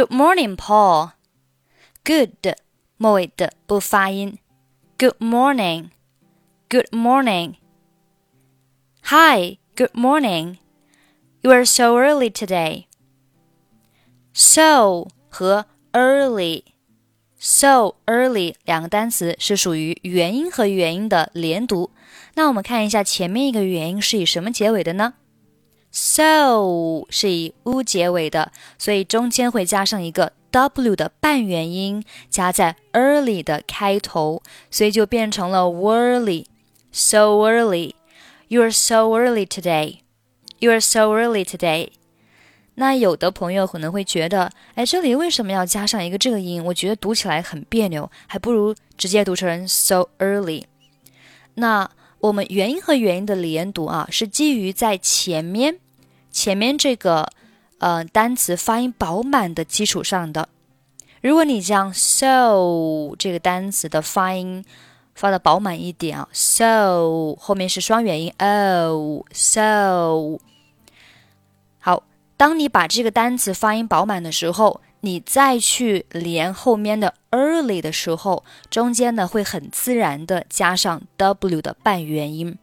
Good morning, Paul. Good 末尾的不发音。Good morning. Good morning. Hi, good morning. You are so early today. So 和 early.So early 两个单词是属于元音和元音的连读。那我们看一下前面一个元音是以什么结尾的呢？ So 是以 u 结尾的，所以中间会加上一个 w 的半元音，加在 early 的开头，所以就变成了 whirly。 So early, you are so early today. You are so early today.那有的朋友可能会觉得，哎，这里为什么要加上一个这个音？我觉得读起来很别扭，还不如直接读成 so early。 那我们元音和元音的连读啊，是基于在前面这个单词发音饱满的基础上的。如果你将 so 这个单词的发音发的饱满一点啊 ，so 后面是双元音 o so。当你把这个单词发音饱满的时候，你再去连后面的 early 的时候，中间呢会很自然的加上 w 的半元音。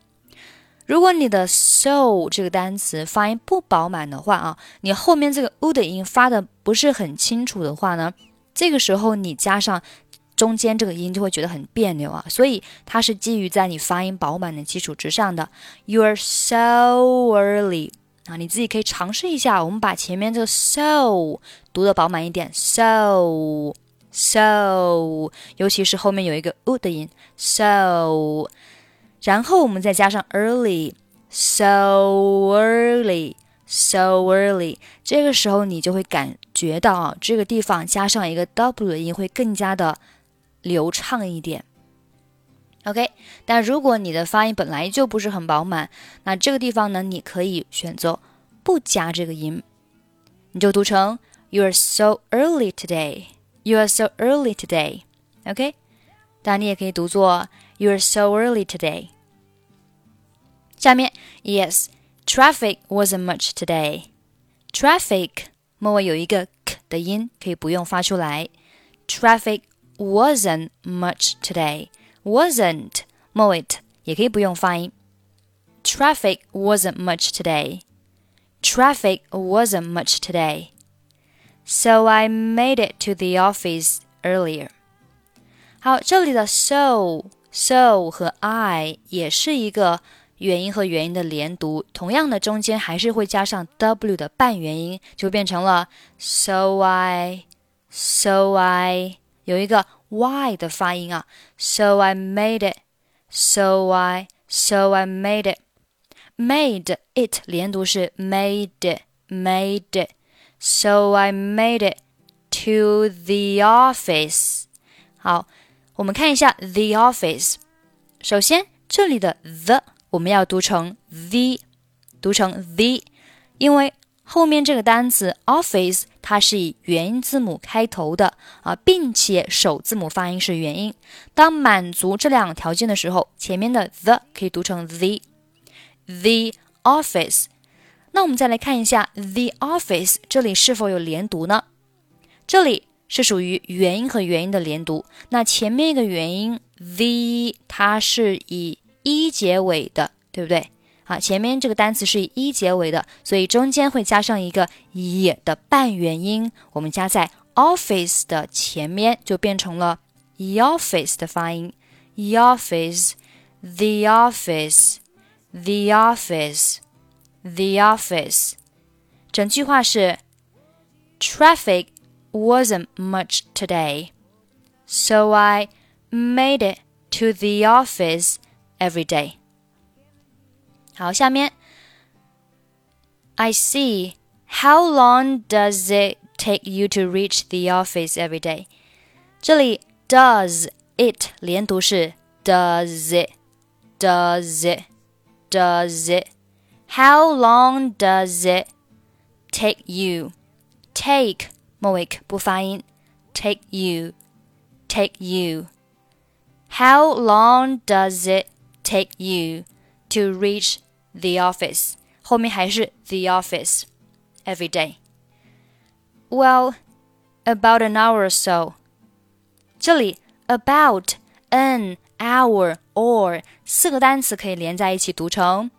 如果你的 so 这个单词发音不饱满的话啊，你后面这个 u 的音发的不是很清楚的话呢，这个时候你加上中间这个音就会觉得很别扭啊，所以它是基于在你发音饱满的基础之上的。You are so early。啊，你自己可以尝试一下，我们把前面这个 so 读得饱满一点 so 尤其是后面有一个 u 的音 so， 然后我们再加上 early so early so early， 这个时候你就会感觉到啊，这个地方加上一个 w 的音会更加的流畅一点。OK， 但如果你的发音本来就不是很饱满，那这个地方呢，你可以选择不加这个音，你就读成 You are so early today. You are so early today. OK， 但你也可以读作 You are so early today. 下面 Yes, traffic wasn't much today. Traffic 末尾有一个 k 的音，可以不用发出来。Traffic wasn't much today.Wasn't 末尾也可以不用发音。Traffic wasn't much today. Traffic wasn't much today. So I made it to the office earlier. 好，这里的 so 和 I 也是一个元音和元音的连读，同样的中间还是会加上 w 的半元音，就变成了 so I 有一个Y 的发音啊 ，so I made it, so I made it, made it 连读是 made it, so I made it to the office. 好，我们看一下 the office。首先，这里的 the 我们要读成 the， 因为后面这个单词 office 它是以元音字母开头的啊，并且首字母发音是元音。当满足这两条件的时候，前面的 the 可以读成 the office。那我们再来看一下 the office 这里是否有连读呢？这里是属于元音和元音的连读。那前面一个元音 the 它是以 e 结尾的，对不对？好，前面这个单词是以 e 结尾的，所以中间会加上一个 e 的半元音，我们加在 office 的前面，就变成了 e office 的发音。e office, the office, the office, the office。整句话是 Traffic wasn't much today, so I made it to the office every day.好，下面 I see. How long does it take you to reach the office every day? 这里 does it 连读是 does it. How long does it take you? Take 末尾不发音。Take you. How long does it take you to reach?The office 后面还是 the office every day. Well, about an hour or so. 这里 about an hour or 四个单词可以连在一起读成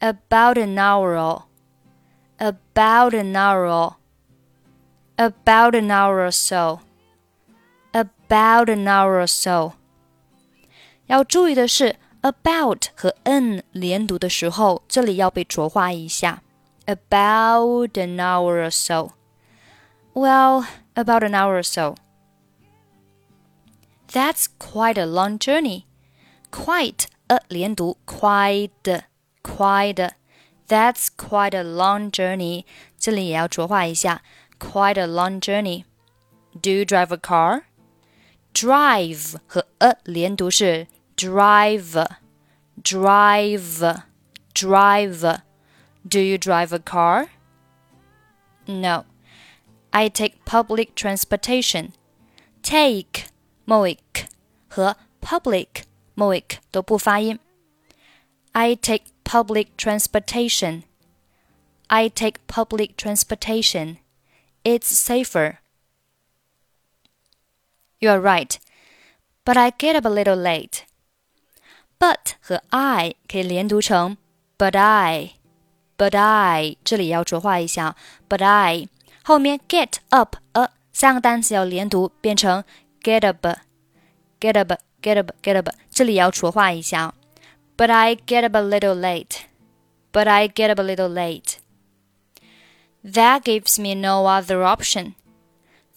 about an hour, about an hour, about an hour or so, about an hour or so. 要注意的是 about 和 an 连读的时候，这里要被浊化一下。About an hour or so. Well, about an hour or so. That's quite a long journey. Quite a 连读 quite. That's quite a long journey. 这里也要浊化一下 quite a long journey. Do you drive a car? Drive 和 a 连读是 drive.Do you drive a car? No. I take public transportation. Take, moik 和 public, moik 都不发音。I take public transportation. I take public transportation. It's safer. You're right. But I get up a little late. But 和 I 可以连读成 But I 这里要浊化一下 But I 后面 get up a 三个单词要连读变成 Get up 这里要浊化一下 But I get up a little late That gives me no other option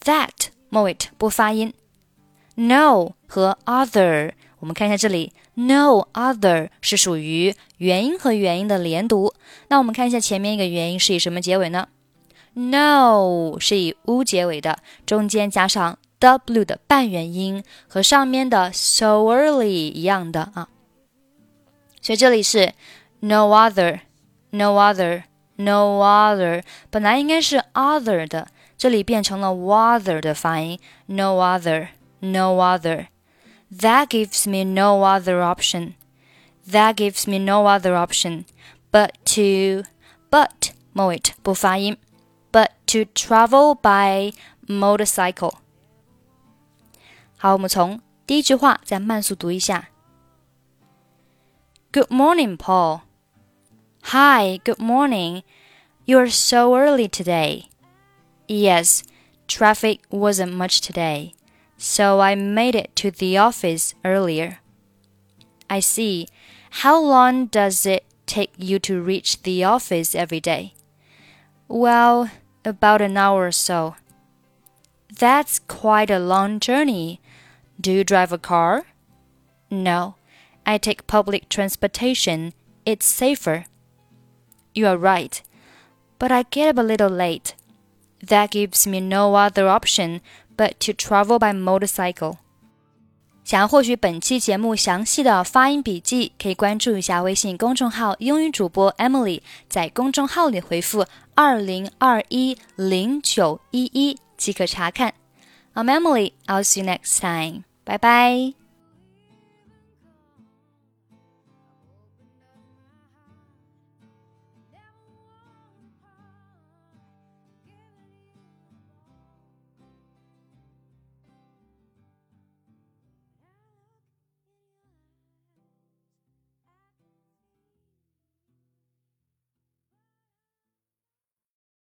That 末尾不发音 No 和 other 我们看一下这里No other 是属于元音和元音的连读。那我们看一下前面一个元音是以什么结尾呢 ？No 是以 u 结尾的，中间加上 w 的半元音，和上面的 so early 一样的啊。所以这里是 no other， 本来应该是 other 的，这里变成了 other 的发音 ，no other。That gives me no other option. But 末尾不发音 But to travel by motorcycle. 好，我们从第一句话再慢速读一下。Good morning, Paul. Hi, good morning. You're so early today. Yes, traffic wasn't much today.So I made it to the office earlier. I see. How long does it take you to reach the office every day? Well, about an hour or so. That's quite a long journey. Do you drive a car? No. I take public transportation. It's safer. You are right. But I get up a little late. That gives me no other option.But to travel by motorcycle. 想要获取本期节目详细的发音笔记，可以关注一下微信公众号“英语主播 Emily”。在公众号里回复20210911即可查看。I'm Emily. I'll see you next time. Bye bye.